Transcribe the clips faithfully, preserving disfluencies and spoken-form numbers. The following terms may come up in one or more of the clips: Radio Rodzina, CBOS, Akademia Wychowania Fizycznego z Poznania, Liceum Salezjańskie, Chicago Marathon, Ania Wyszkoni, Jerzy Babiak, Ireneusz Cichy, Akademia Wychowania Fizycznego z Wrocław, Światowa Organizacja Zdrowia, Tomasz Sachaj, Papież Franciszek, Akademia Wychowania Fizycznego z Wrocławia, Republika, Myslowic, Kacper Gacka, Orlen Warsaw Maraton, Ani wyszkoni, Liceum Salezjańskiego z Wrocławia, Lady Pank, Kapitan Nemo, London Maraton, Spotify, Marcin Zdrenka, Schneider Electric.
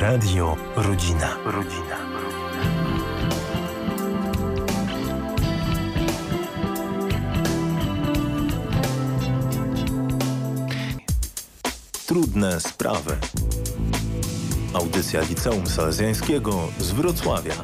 Radio Rodzina. Rodzina. Trudne sprawy. Audycja Liceum Salezjańskiego z Wrocławia.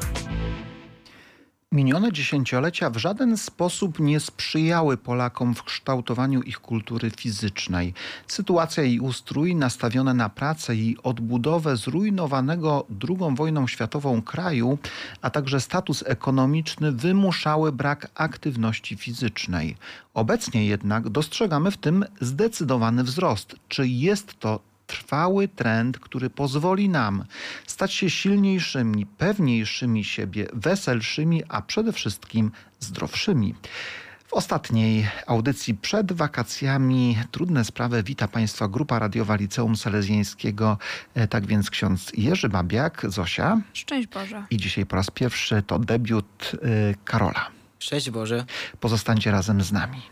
Minione dziesięciolecia w żaden sposób nie sprzyjały Polakom w kształtowaniu ich kultury fizycznej. Sytuacja i ustrój nastawione na pracę i odbudowę zrujnowanego drugą wojną światową kraju, a także status ekonomiczny wymuszały brak aktywności fizycznej. Obecnie jednak dostrzegamy w tym zdecydowany wzrost. Czy jest to trwały trend, który pozwoli nam stać się silniejszymi, pewniejszymi siebie, weselszymi, a przede wszystkim zdrowszymi? W ostatniej audycji przed wakacjami Trudne Sprawy wita Państwa grupa radiowa Liceum Salezjańskiego. Tak więc ksiądz Jerzy Babiak, Zosia. Szczęść Boże. I dzisiaj po raz pierwszy to debiut Karola. Szczęść Boże. Pozostańcie razem z nami.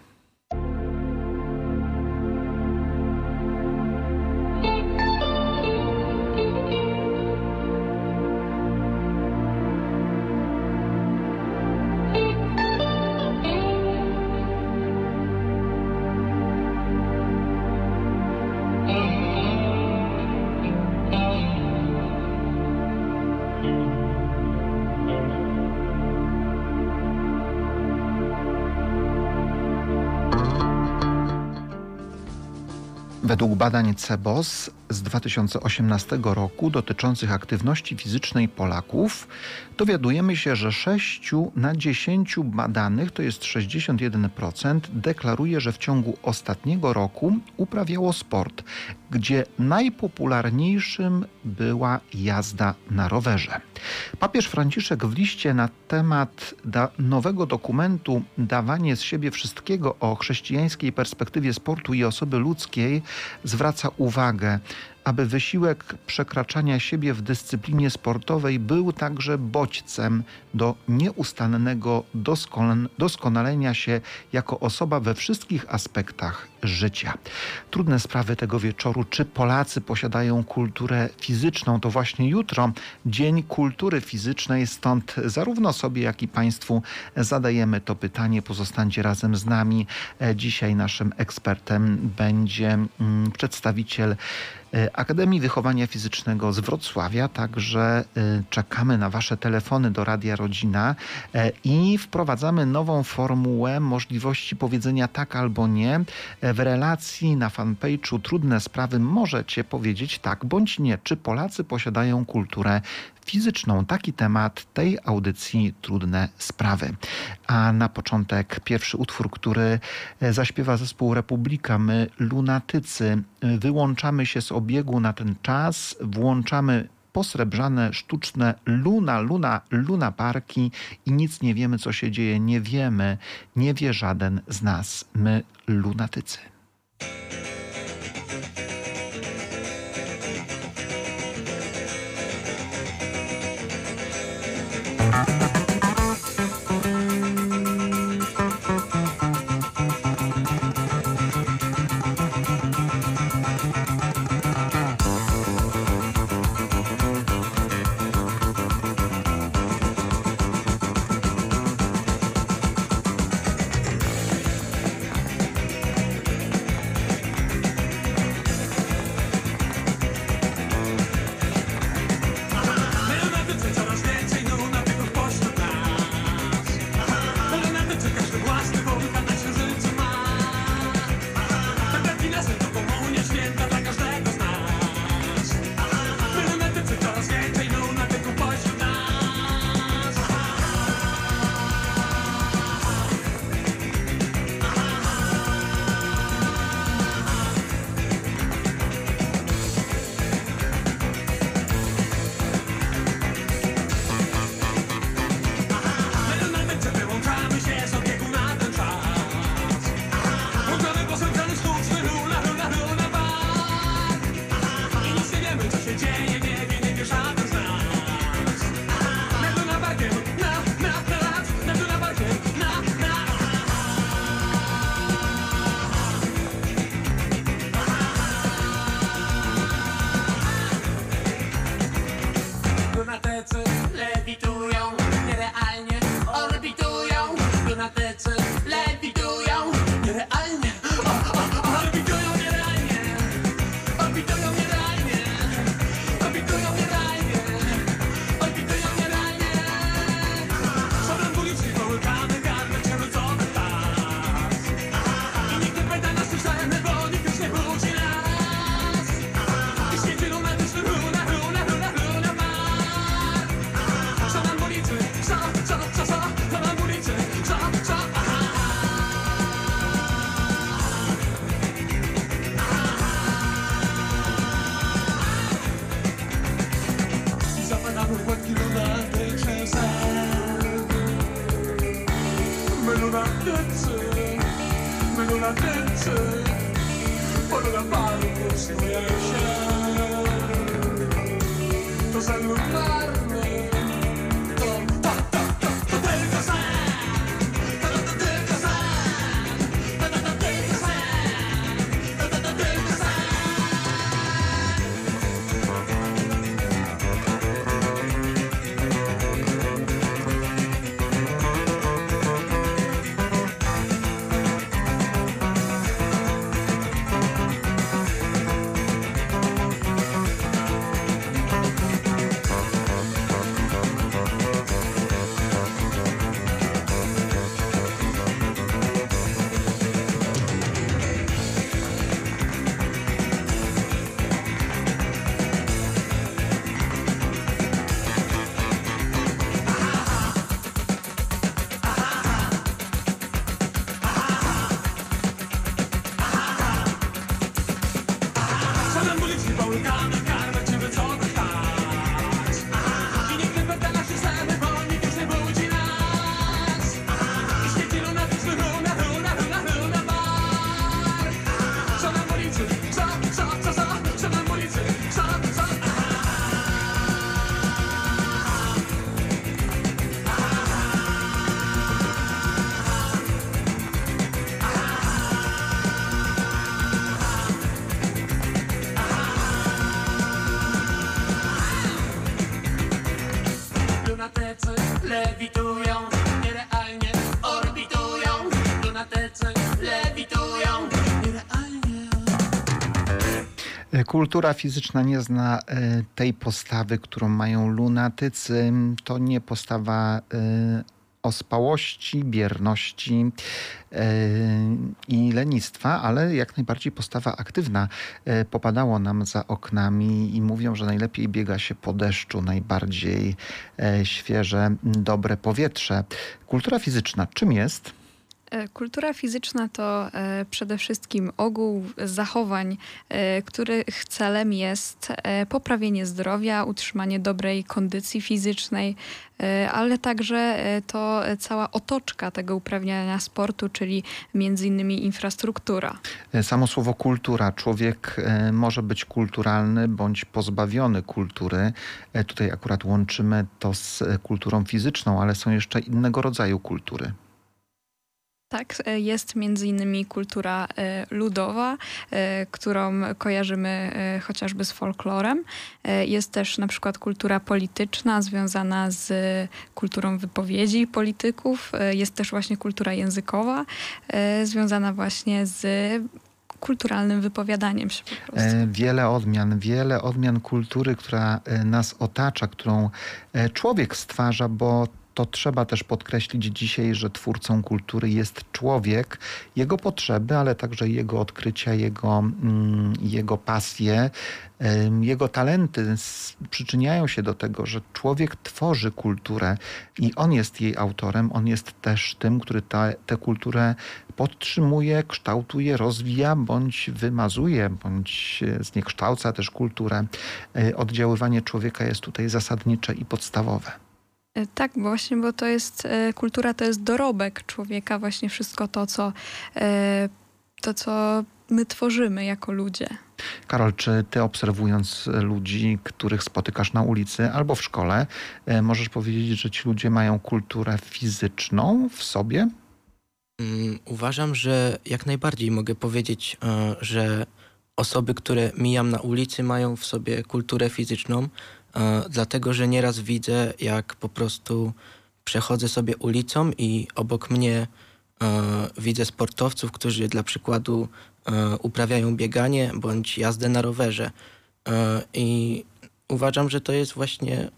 Według badań C B O S z dwa tysiące osiemnastego roku dotyczących aktywności fizycznej Polaków dowiadujemy się, że sześciu na dziesięciu badanych, to jest sześćdziesiąt jeden procent, deklaruje, że w ciągu ostatniego roku uprawiało sport, gdzie najpopularniejszym była jazda na rowerze. Papież Franciszek w liście na temat da- nowego dokumentu Dawanie z siebie wszystkiego o chrześcijańskiej perspektywie sportu i osoby ludzkiej zwraca uwagę, aby wysiłek przekraczania siebie w dyscyplinie sportowej był także bodźcem do nieustannego doskon- doskonalenia się jako osoba we wszystkich aspektach życia. Trudne sprawy tego wieczoru. Czy Polacy posiadają kulturę fizyczną? To właśnie jutro Dzień Kultury Fizycznej. Stąd zarówno sobie, jak i Państwu zadajemy to pytanie. Pozostańcie razem z nami. Dzisiaj naszym ekspertem będzie mm, przedstawiciel Akademii Wychowania Fizycznego z Wrocławia, także czekamy na Wasze telefony do Radia Rodzina i wprowadzamy nową formułę możliwości powiedzenia tak albo nie. W relacji na fanpage'u Trudne Sprawy możecie powiedzieć tak bądź nie, czy Polacy posiadają kulturę fizyczną. Taki temat tej audycji Trudne Sprawy. A na początek pierwszy utwór, który zaśpiewa zespół Republika. My, lunatycy, wyłączamy się z obiegu na ten czas, włączamy posrebrzane, sztuczne luna, luna, luna parki i nic nie wiemy, co się dzieje. Nie wiemy, nie wie żaden z nas. My, lunatycy. serce, mego nadęce, podłoga pali, posyłuje się. To sen był marny, to, to, to, to, to tylko sen, to, to, to tylko sen, to, to, to tylko sen, to, to, to tylko Kultura fizyczna nie zna tej postawy, którą mają lunatycy. To nie postawa ospałości, bierności i lenistwa, ale jak najbardziej postawa aktywna. Popadało nam za oknami i mówią, że najlepiej biega się po deszczu, najbardziej świeże, dobre powietrze. Kultura fizyczna czym jest? Kultura fizyczna to przede wszystkim ogół zachowań, których celem jest poprawienie zdrowia, utrzymanie dobrej kondycji fizycznej, ale także to cała otoczka tego uprawiania sportu, czyli między innymi infrastruktura. Samo słowo kultura. Człowiek może być kulturalny bądź pozbawiony kultury. Tutaj akurat łączymy to z kulturą fizyczną, ale są jeszcze innego rodzaju kultury. Tak, jest między innymi kultura ludowa, którą kojarzymy chociażby z folklorem. Jest też na przykład kultura polityczna związana z kulturą wypowiedzi polityków. Jest też właśnie kultura językowa związana właśnie z kulturalnym wypowiadaniem się po prostu. Wiele odmian, wiele odmian kultury, która nas otacza, którą człowiek stwarza, bo to trzeba też podkreślić dzisiaj, że twórcą kultury jest człowiek, jego potrzeby, ale także jego odkrycia, jego, jego pasje, jego talenty przyczyniają się do tego, że człowiek tworzy kulturę i on jest jej autorem, on jest też tym, który tę kulturę podtrzymuje, kształtuje, rozwija, bądź wymazuje, bądź zniekształca też kulturę. Oddziaływanie człowieka jest tutaj zasadnicze i podstawowe. Tak, właśnie, bo to jest, kultura to jest dorobek człowieka, właśnie wszystko to, co, to, co my tworzymy jako ludzie. Karol, czy ty obserwując ludzi, których spotykasz na ulicy albo w szkole, możesz powiedzieć, że ci ludzie mają kulturę fizyczną w sobie? Uważam, że jak najbardziej mogę powiedzieć, że osoby, które mijam na ulicy, mają w sobie kulturę fizyczną, dlatego że nieraz widzę, jak po prostu przechodzę sobie ulicą i obok mnie e, widzę sportowców, którzy dla przykładu e, uprawiają bieganie bądź jazdę na rowerze. E, I uważam, że to jest właśnie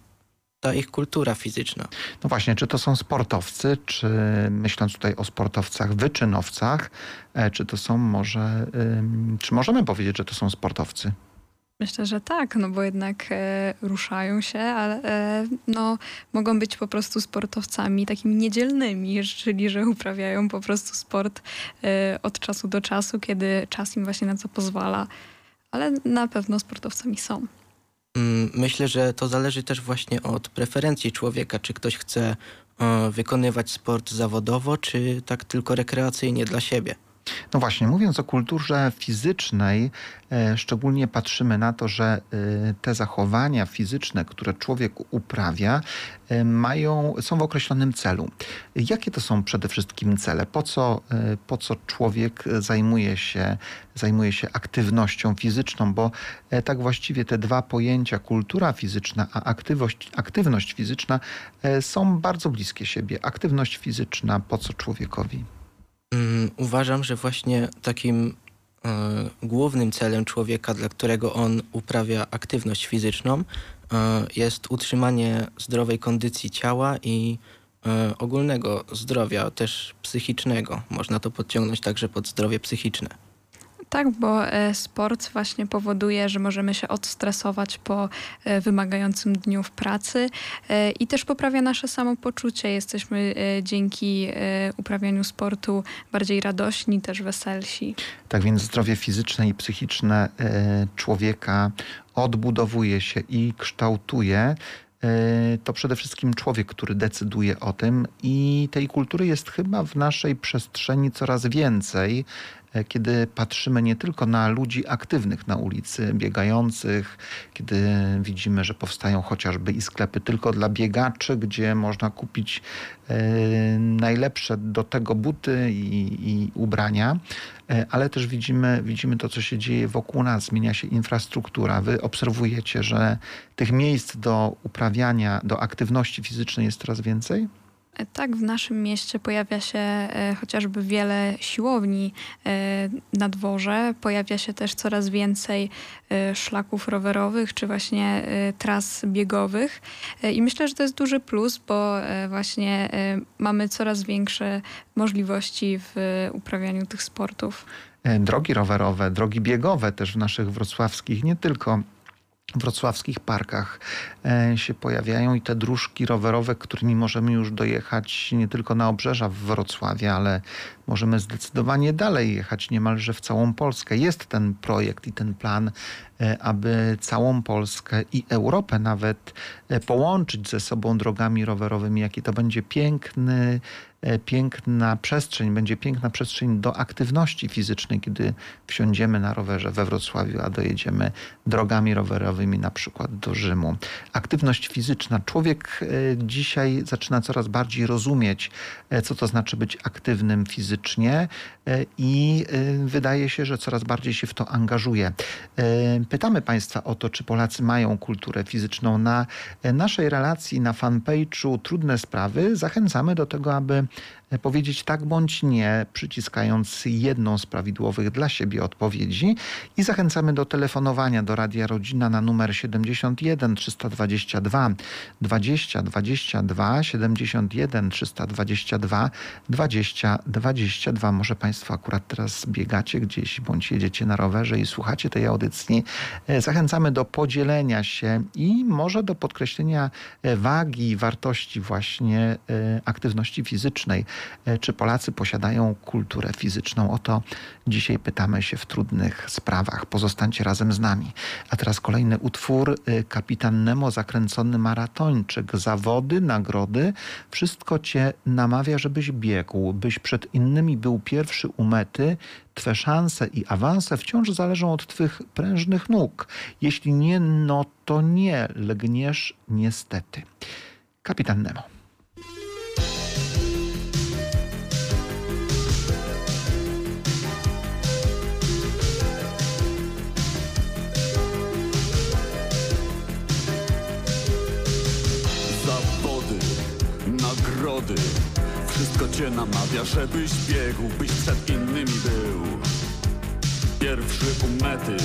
ta ich kultura fizyczna. No właśnie, czy to są sportowcy, czy myśląc tutaj o sportowcach, wyczynowcach, e, czy to są może, y, czy możemy powiedzieć, że to są sportowcy? Myślę, że tak, no bo jednak e, ruszają się, ale e, no, mogą być po prostu sportowcami takimi niedzielnymi, czyli że uprawiają po prostu sport e, od czasu do czasu, kiedy czas im właśnie na co pozwala, ale na pewno sportowcami są. Myślę, że to zależy też właśnie od preferencji człowieka, czy ktoś chce wykonywać sport zawodowo, czy tak tylko rekreacyjnie dla siebie? No właśnie, mówiąc o kulturze fizycznej, szczególnie patrzymy na to, że te zachowania fizyczne, które człowiek uprawia, mają, są w określonym celu. Jakie to są przede wszystkim cele? Po co, po co człowiek zajmuje się, zajmuje się aktywnością fizyczną? Bo tak właściwie te dwa pojęcia, kultura fizyczna a aktywność, aktywność fizyczna, są bardzo bliskie siebie. Aktywność fizyczna, po co człowiekowi? Uważam, że właśnie takim y, głównym celem człowieka, dla którego on uprawia aktywność fizyczną, y, jest utrzymanie zdrowej kondycji ciała i y, ogólnego zdrowia, też psychicznego. Można to podciągnąć także pod zdrowie psychiczne. Tak, bo sport właśnie powoduje, że możemy się odstresować po wymagającym dniu w pracy i też poprawia nasze samopoczucie. Jesteśmy dzięki uprawianiu sportu bardziej radośni, też weselsi. Tak więc zdrowie fizyczne i psychiczne człowieka odbudowuje się i kształtuje. To przede wszystkim człowiek, który decyduje o tym, i tej kultury jest chyba w naszej przestrzeni coraz więcej, kiedy patrzymy nie tylko na ludzi aktywnych na ulicy, biegających, kiedy widzimy, że powstają chociażby i sklepy tylko dla biegaczy, gdzie można kupić najlepsze do tego buty i, i ubrania, ale też widzimy, widzimy to, co się dzieje wokół nas. Zmienia się infrastruktura. Wy obserwujecie, że tych miejsc do uprawiania, do aktywności fizycznej jest coraz więcej? Tak, w naszym mieście pojawia się e, chociażby wiele siłowni e, na dworze. Pojawia się też coraz więcej e, szlaków rowerowych czy właśnie e, tras biegowych. E, I myślę, że to jest duży plus, bo e, właśnie e, mamy coraz większe możliwości w e, uprawianiu tych sportów. Drogi rowerowe, drogi biegowe też w naszych wrocławskich, nie tylko w wrocławskich parkach się pojawiają, i te dróżki rowerowe, którymi możemy już dojechać nie tylko na obrzeża w Wrocławiu, ale możemy zdecydowanie dalej jechać, niemalże w całą Polskę. Jest ten projekt i ten plan, aby całą Polskę i Europę nawet połączyć ze sobą drogami rowerowymi. Jaki to będzie piękny, piękna przestrzeń, będzie piękna przestrzeń do aktywności fizycznej, kiedy wsiądziemy na rowerze we Wrocławiu, a dojedziemy drogami rowerowymi na przykład do Rzymu. Aktywność fizyczna. Człowiek dzisiaj zaczyna coraz bardziej rozumieć, co to znaczy być aktywnym fizycznie, i wydaje się, że coraz bardziej się w to angażuje. Pytamy Państwa o to, czy Polacy mają kulturę fizyczną. Na naszej relacji na fanpage'u Trudne Sprawy zachęcamy do tego, aby powiedzieć tak bądź nie, przyciskając jedną z prawidłowych dla siebie odpowiedzi, i zachęcamy do telefonowania do Radia Rodzina na numer siedemdziesiąt jeden trzysta dwadzieścia dwa dwadzieścia dwadzieścia dwa, siedemdziesiąt jeden trzysta dwadzieścia dwa dwadzieścia dwadzieścia dwa. Może Państwo akurat teraz biegacie gdzieś bądź jedziecie na rowerze i słuchacie tej audycji. Zachęcamy do podzielenia się i może do podkreślenia wagi i wartości właśnie aktywności fizycznej. Czy Polacy posiadają kulturę fizyczną? O to dzisiaj pytamy się w Trudnych Sprawach. Pozostańcie razem z nami. A teraz kolejny utwór. Kapitan Nemo, zakręcony maratończyk. Zawody, nagrody. Wszystko cię namawia, żebyś biegł, byś przed innymi był pierwszy u mety. Twe szanse i awanse wciąż zależą od twych prężnych nóg. Jeśli nie, no to nie. Legniesz niestety. Kapitan Nemo. Nagrody. Wszystko cię namawia, żebyś biegł, byś przed innymi był pierwszy u mety.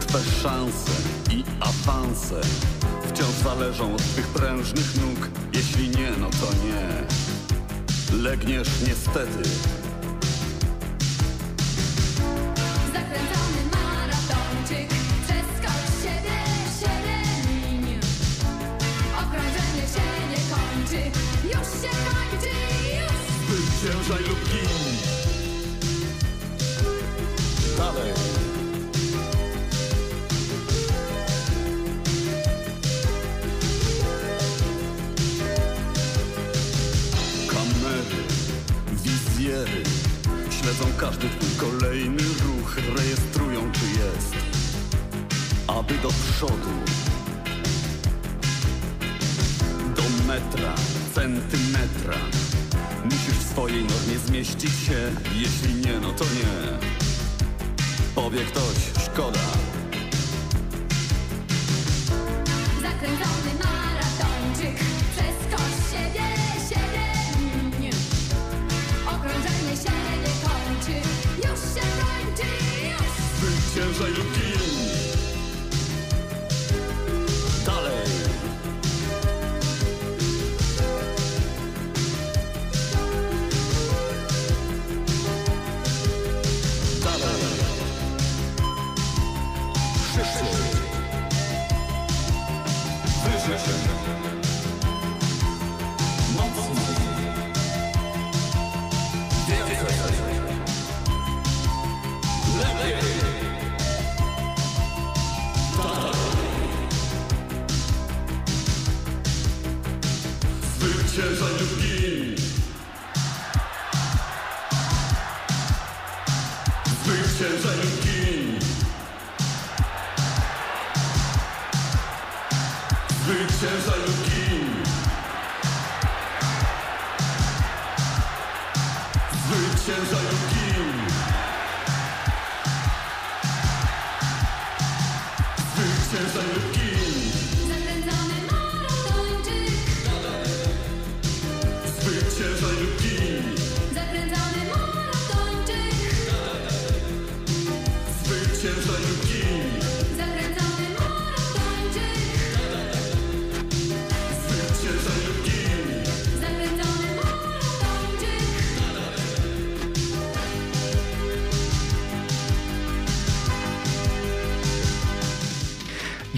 Twe szanse i awanse wciąż zależą od twych prężnych nóg. Jeśli nie, no to nie. Legniesz niestety. Już się kończy, już! Wyciężaj lub gin. Dalej. do przodu, do metra, centymetra. Musisz w swojej normie zmieścić się, jeśli nie, no to nie. Powie ktoś, szkoda. Zakręcony maratończyk, przez kość siebie, siebie. Okrążenie się nie kończy, już się kończy, już. Wyciężaj lub gin. Dalej.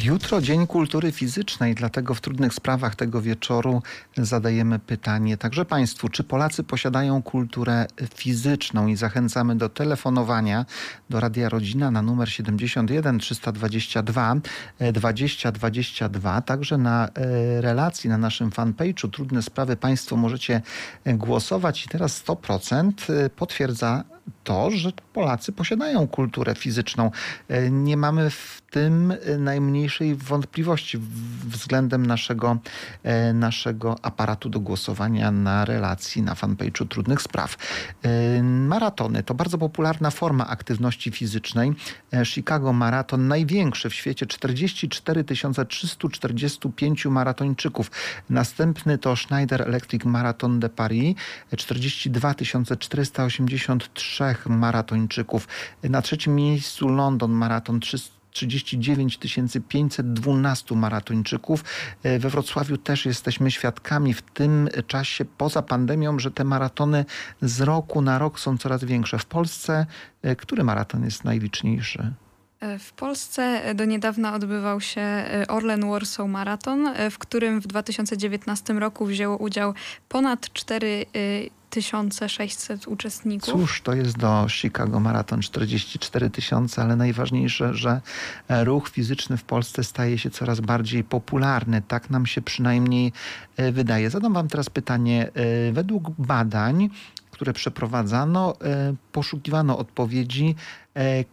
Jutro Dzień Kultury Fizycznej, dlatego w trudnych sprawach tego wieczoru zadajemy pytanie także Państwu, czy Polacy posiadają kulturę fizyczną, i zachęcamy do telefonowania do Radia Rodzina na numer siedem jeden trzy dwa dwa dwa zero dwa dwa. Także na relacji na naszym fanpage'u Trudne Sprawy Państwo możecie głosować i teraz sto procent potwierdza to, że Polacy posiadają kulturę fizyczną. Nie mamy w tym najmniejszej wątpliwości względem naszego, naszego aparatu do głosowania na relacji na fanpage'u Trudnych Spraw. Maratony to bardzo popularna forma aktywności fizycznej. Chicago Maraton, największy w świecie, czterdzieści cztery tysiące trzysta czterdzieści pięć maratończyków. Następny to Schneider Electric Maraton de Paris, czterdzieści dwa tysiące czterysta osiemdziesiąt trzy maratończyków. Na trzecim miejscu London Maraton, trzydzieści dziewięć tysięcy pięćset dwanaście maratończyków. We Wrocławiu też jesteśmy świadkami w tym czasie poza pandemią, że te maratony z roku na rok są coraz większe. W Polsce który maraton jest najliczniejszy? W Polsce do niedawna odbywał się Orlen Warsaw Maraton, w którym w dwa tysiące dziewiętnastym roku wzięło udział ponad cztery tysiące sześćset uczestników. Cóż, to jest do Chicago Maraton czterdzieści cztery tysiące, ale najważniejsze, że ruch fizyczny w Polsce staje się coraz bardziej popularny. Tak nam się przynajmniej wydaje. Zadam wam teraz pytanie. Według badań, które przeprowadzano, poszukiwano odpowiedzi,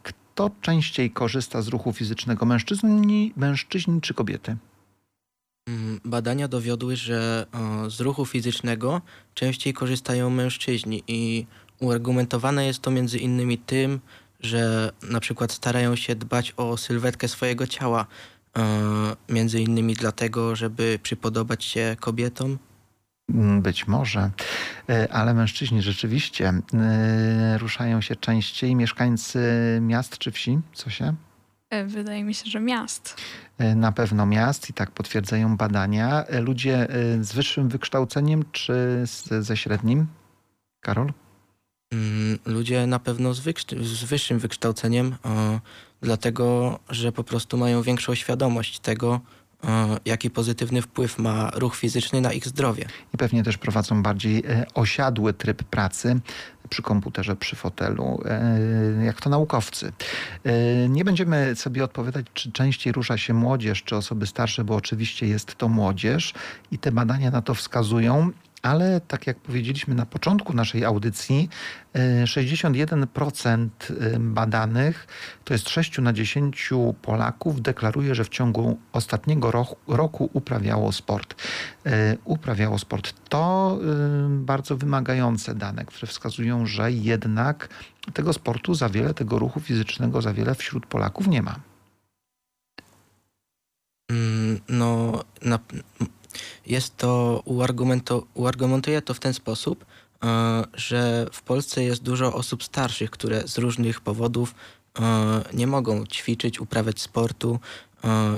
kto częściej korzysta z ruchu fizycznego, mężczyźni, mężczyźni czy kobiety? Badania dowiodły, że z ruchu fizycznego częściej korzystają mężczyźni i uargumentowane jest to między innymi tym, że na przykład starają się dbać o sylwetkę swojego ciała, między innymi dlatego, żeby przypodobać się kobietom. Być może, ale mężczyźni rzeczywiście ruszają się częściej. Mieszkańcy miast czy wsi, co się? Wydaje mi się, że miast. Na pewno miast, i tak potwierdzają badania. Ludzie z wyższym wykształceniem czy z, ze średnim? Karol? Ludzie na pewno z, wykształ- z wyższym wykształceniem, o, dlatego że po prostu mają większą świadomość tego, jaki pozytywny wpływ ma ruch fizyczny na ich zdrowie. I pewnie też prowadzą bardziej osiadły tryb pracy przy komputerze, przy fotelu, jak to naukowcy. Nie będziemy sobie odpowiadać, czy częściej rusza się młodzież, czy osoby starsze, bo oczywiście jest to młodzież i te badania na to wskazują. Ale tak jak powiedzieliśmy na początku naszej audycji, sześćdziesiąt jeden procent badanych, to jest sześć na dziesięć Polaków, deklaruje, że w ciągu ostatniego roku, roku uprawiało sport. Uprawiało sport. To bardzo wymagające dane, które wskazują, że jednak tego sportu za wiele, tego ruchu fizycznego za wiele wśród Polaków nie ma. No... Na... Jest to, uargumentuję to w ten sposób, że w Polsce jest dużo osób starszych, które z różnych powodów nie mogą ćwiczyć, uprawiać sportu.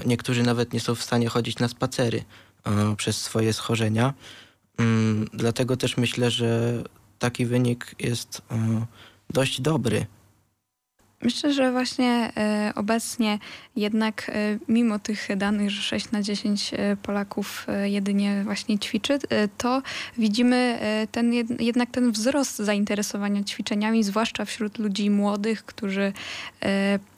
Niektórzy nawet nie są w stanie chodzić na spacery przez swoje schorzenia. Dlatego też myślę, że taki wynik jest dość dobry. Myślę, że właśnie obecnie jednak mimo tych danych, że sześć na dziesięć Polaków jedynie właśnie ćwiczy, to widzimy ten, jednak ten wzrost zainteresowania ćwiczeniami, zwłaszcza wśród ludzi młodych, którzy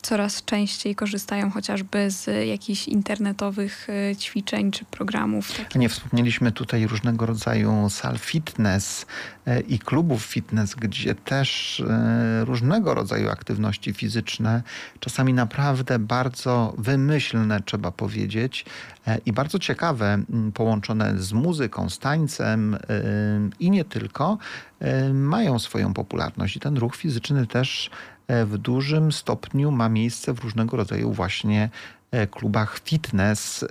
coraz częściej korzystają chociażby z jakichś internetowych ćwiczeń czy programów. Takich. Nie wspomnieliśmy tutaj różnego rodzaju sal fitness i klubów fitness, gdzie też różnego rodzaju aktywności fizyczne, czasami naprawdę bardzo wymyślne, trzeba powiedzieć, i bardzo ciekawe, połączone z muzyką, z tańcem i nie tylko, mają swoją popularność. I ten ruch fizyczny też w dużym stopniu ma miejsce w różnego rodzaju właśnie klubach fitness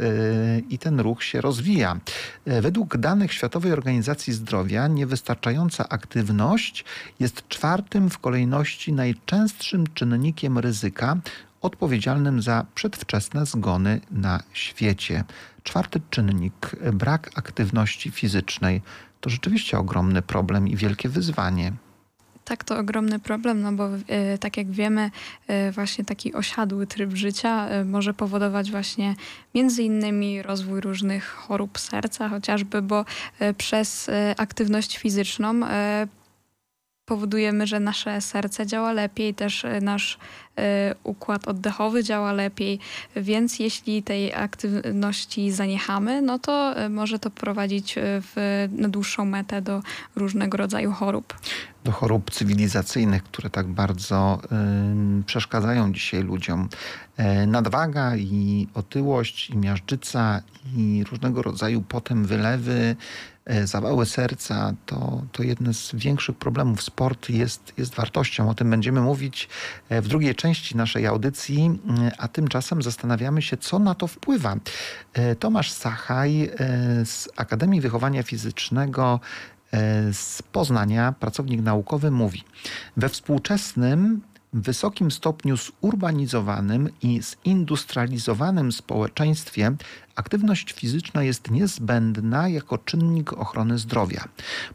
i ten ruch się rozwija. Według danych Światowej Organizacji Zdrowia niewystarczająca aktywność jest czwartym w kolejności najczęstszym czynnikiem ryzyka odpowiedzialnym za przedwczesne zgony na świecie. Czwarty czynnik, brak aktywności fizycznej, to rzeczywiście ogromny problem i wielkie wyzwanie. Tak, to ogromny problem, no bo e, tak jak wiemy, e, właśnie taki osiadły tryb życia e, może powodować właśnie między innymi rozwój różnych chorób serca chociażby, bo e, przez e, aktywność fizyczną e, powodujemy, że nasze serce działa lepiej, też nasz układ oddechowy działa lepiej, więc jeśli tej aktywności zaniechamy, no to może to prowadzić w, na dłuższą metę do różnego rodzaju chorób. Do chorób cywilizacyjnych, które tak bardzo y, przeszkadzają dzisiaj ludziom. Y, nadwaga i otyłość, i miażdżyca, i różnego rodzaju potem wylewy, zawały serca, to, to jedne z większych problemów. Sport jest, jest wartością. O tym będziemy mówić w drugiej części naszej audycji, a tymczasem zastanawiamy się, co na to wpływa. Tomasz Sachaj z Akademii Wychowania Fizycznego z Poznania, pracownik naukowy, mówi: we współczesnym w wysokim stopniu zurbanizowanym i zindustrializowanym społeczeństwie aktywność fizyczna jest niezbędna jako czynnik ochrony zdrowia.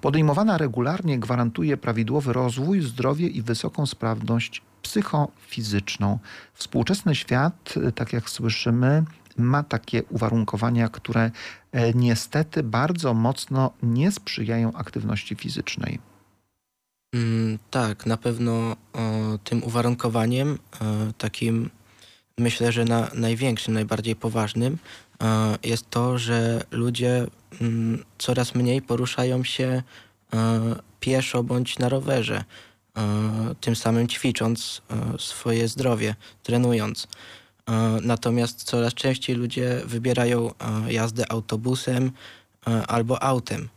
Podejmowana regularnie gwarantuje prawidłowy rozwój, zdrowie i wysoką sprawność psychofizyczną. Współczesny świat, tak jak słyszymy, ma takie uwarunkowania, które niestety bardzo mocno nie sprzyjają aktywności fizycznej. Mm, tak, na pewno o, tym uwarunkowaniem, o, takim myślę, że na, największym, najbardziej poważnym o, jest to, że ludzie m, coraz mniej poruszają się o, pieszo bądź na rowerze, o, tym samym ćwicząc o, swoje zdrowie, trenując. O, natomiast coraz częściej ludzie wybierają o, jazdę autobusem o, albo autem.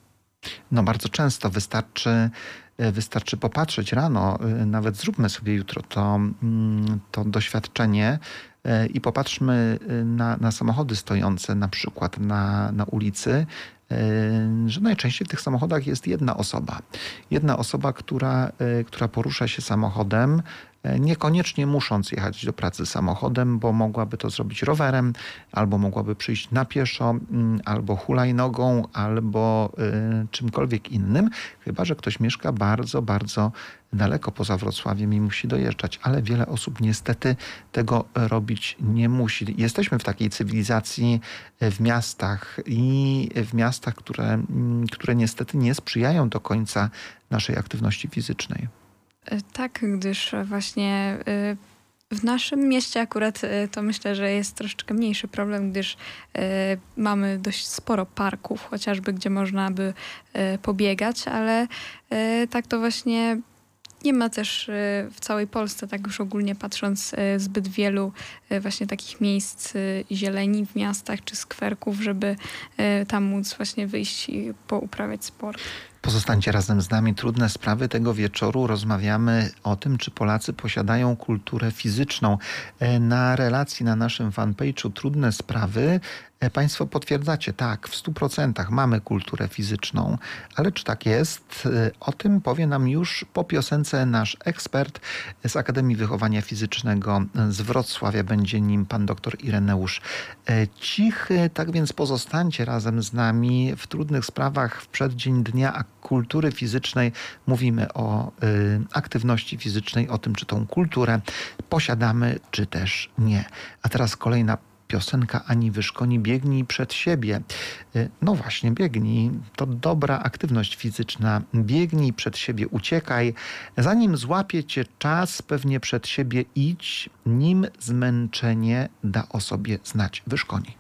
No bardzo często wystarczy... Wystarczy popatrzeć rano, nawet zróbmy sobie jutro to, to doświadczenie i popatrzmy na, na samochody stojące na przykład na, na ulicy, że najczęściej w tych samochodach jest jedna osoba. Jedna osoba, która, która porusza się samochodem, niekoniecznie musząc jechać do pracy samochodem, bo mogłaby to zrobić rowerem, albo mogłaby przyjść na pieszo, albo hulajnogą, albo czymkolwiek innym, chyba że ktoś mieszka bardzo, bardzo daleko poza Wrocławiem i musi dojeżdżać, ale wiele osób niestety tego robić nie musi. Jesteśmy w takiej cywilizacji w miastach i w miastach, które, które niestety nie sprzyjają do końca naszej aktywności fizycznej. Tak, gdyż właśnie W naszym mieście akurat to myślę, że jest troszeczkę mniejszy problem, gdyż mamy dość sporo parków, chociażby gdzie można by pobiegać, ale tak to właśnie nie ma też w całej Polsce, tak już ogólnie patrząc, zbyt wielu właśnie takich miejsc zieleni w miastach czy skwerków, żeby tam móc właśnie wyjść i pouprawiać sport. Pozostańcie razem z nami. Trudne sprawy tego wieczoru. Rozmawiamy o tym, czy Polacy posiadają kulturę fizyczną. Na relacji na naszym fanpage'u Trudne Sprawy Państwo potwierdzacie, tak, w stu procentach mamy kulturę fizyczną. Ale czy tak jest? O tym powie nam już po piosence nasz ekspert z Akademii Wychowania Fizycznego z Wrocławia. Będzie nim pan doktor Ireneusz Cichy. Tak więc pozostańcie razem z nami w Trudnych Sprawach w przeddzień Dnia Kultury Fizycznej. Mówimy o y, aktywności fizycznej, o tym, czy tą kulturę posiadamy, czy też nie. A teraz kolejna piosenka Ani Wyszkoni, Biegnij przed siebie. No właśnie, biegnij. To dobra aktywność fizyczna. Biegnij przed siebie, uciekaj. Zanim złapie cię czas, pewnie przed siebie idź, nim zmęczenie da o sobie znać. Wyszkoni.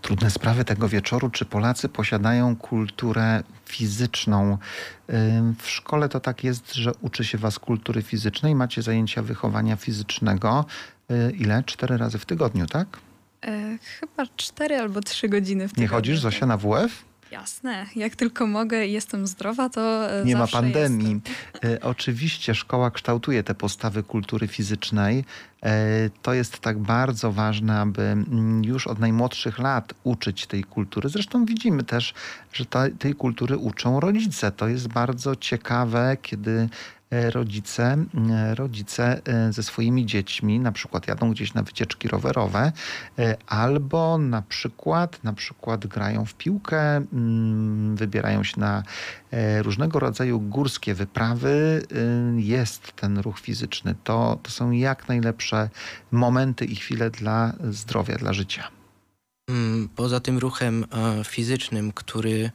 Trudne sprawy tego wieczoru. Czy Polacy posiadają kulturę fizyczną? W szkole to tak jest, że uczy się was kultury fizycznej. Macie zajęcia wychowania fizycznego. Ile? Cztery razy w tygodniu, tak? E, chyba cztery albo trzy godziny w tygodniu. Nie chodzisz, Zosia, na W F? Jasne. Jak tylko mogę i jestem zdrowa, to nie ma pandemii. Jestem. Oczywiście szkoła kształtuje te postawy kultury fizycznej. To jest tak bardzo ważne, aby już od najmłodszych lat uczyć tej kultury. Zresztą widzimy też, że ta, tej kultury uczą rodzice. To jest bardzo ciekawe, kiedy rodzice, rodzice ze swoimi dziećmi na przykład jadą gdzieś na wycieczki rowerowe albo na przykład, na przykład grają w piłkę, wybierają się na różnego rodzaju górskie wyprawy. Jest ten ruch fizyczny. To, to są jak najlepsze momenty i chwile dla zdrowia, dla życia. Poza tym ruchem fizycznym, który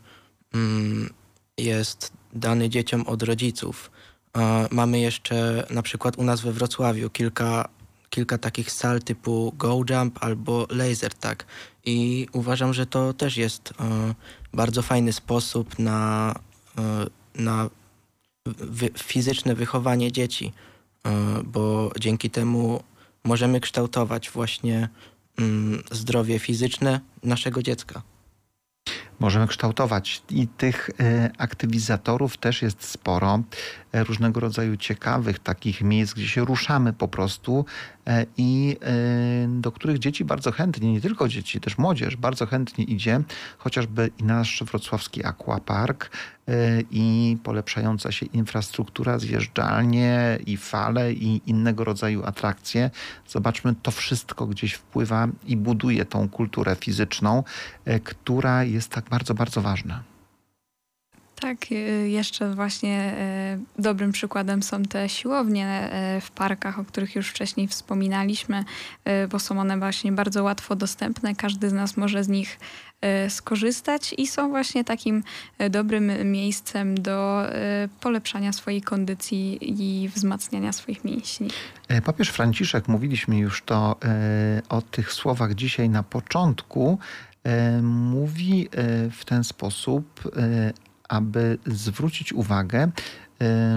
jest dany dzieciom od rodziców, mamy jeszcze na przykład u nas we Wrocławiu kilka, kilka takich sal typu go jump albo laser tag. I uważam, że to też jest bardzo fajny sposób na, na wy, fizyczne wychowanie dzieci, bo dzięki temu możemy kształtować właśnie zdrowie fizyczne naszego dziecka. Możemy kształtować i tych aktywizatorów też jest sporo, różnego rodzaju ciekawych takich miejsc, gdzie się ruszamy po prostu i do których dzieci bardzo chętnie, nie tylko dzieci, też młodzież bardzo chętnie idzie, chociażby i nasz wrocławski aquapark i polepszająca się infrastruktura, zjeżdżalnie i fale i innego rodzaju atrakcje. Zobaczmy, to wszystko gdzieś wpływa i buduje tą kulturę fizyczną, która jest tak bardzo, bardzo ważna. Tak, jeszcze właśnie dobrym przykładem są te siłownie w parkach, o których już wcześniej wspominaliśmy, bo są one właśnie bardzo łatwo dostępne. Każdy z nas może z nich skorzystać i są właśnie takim dobrym miejscem do polepszania swojej kondycji i wzmacniania swoich mięśni. Papież Franciszek, mówiliśmy już to o tych słowach dzisiaj na początku, mówi w ten sposób, aby zwrócić uwagę,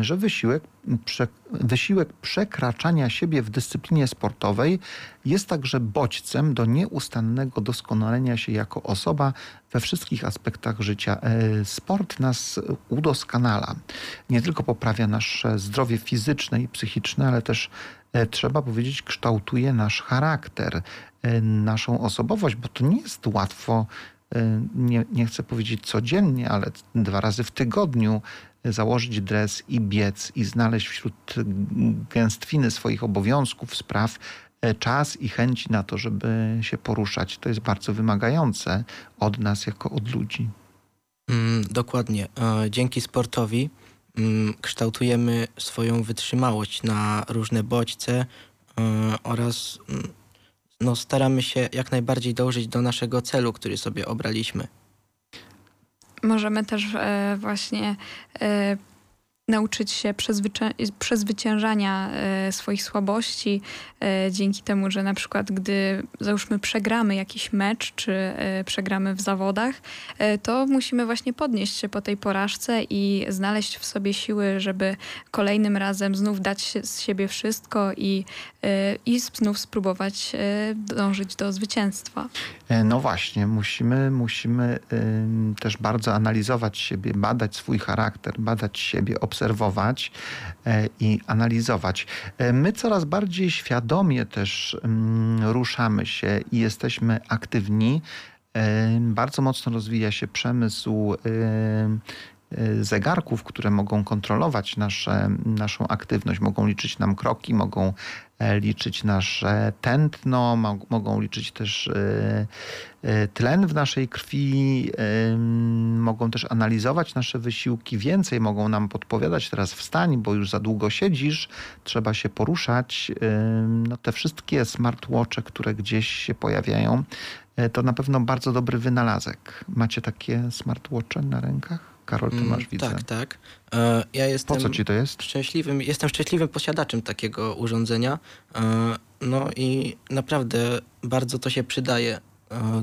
że wysiłek, prze, wysiłek przekraczania siebie w dyscyplinie sportowej jest także bodźcem do nieustannego doskonalenia się jako osoba we wszystkich aspektach życia. Sport nas udoskonala. Nie tylko poprawia nasze zdrowie fizyczne i psychiczne, ale też, trzeba powiedzieć, kształtuje nasz charakter, naszą osobowość, bo to nie jest łatwo. Nie, nie chcę powiedzieć codziennie, ale dwa razy w tygodniu założyć dres i biec i znaleźć wśród gęstwiny swoich obowiązków, spraw czas i chęci na to, żeby się poruszać. To jest bardzo wymagające od nas jako od ludzi. Mm, dokładnie. Dzięki sportowi mm, kształtujemy swoją wytrzymałość na różne bodźce y, oraz... Mm, No, staramy się jak najbardziej dążyć do naszego celu, który sobie obraliśmy. Możemy też e, właśnie e, nauczyć się przezwycię- przezwyciężania e, swoich słabości e, dzięki temu, że na przykład gdy załóżmy przegramy jakiś mecz czy e, przegramy w zawodach, e, to musimy właśnie podnieść się po tej porażce i znaleźć w sobie siły, żeby kolejnym razem znów dać z siebie wszystko i i znów spróbować dążyć do zwycięstwa. No właśnie, musimy, musimy też bardzo analizować siebie, badać swój charakter, badać siebie, obserwować i analizować. My coraz bardziej świadomie też ruszamy się i jesteśmy aktywni. Bardzo mocno rozwija się przemysł zegarków, które mogą kontrolować nasze, naszą aktywność, mogą liczyć nam kroki, mogą liczyć nasze tętno, mogą liczyć też tlen w naszej krwi, mogą też analizować nasze wysiłki. Więcej mogą nam podpowiadać: teraz wstań, bo już za długo siedzisz, trzeba się poruszać. No, te wszystkie smartwatche, które gdzieś się pojawiają, to na pewno bardzo dobry wynalazek. Macie takie smartwatche na rękach? Karol, ty masz, widzę. Tak, tak. Ja jestem po co ci to jest? Szczęśliwym, jestem szczęśliwym posiadaczem takiego urządzenia. No i naprawdę bardzo to się przydaje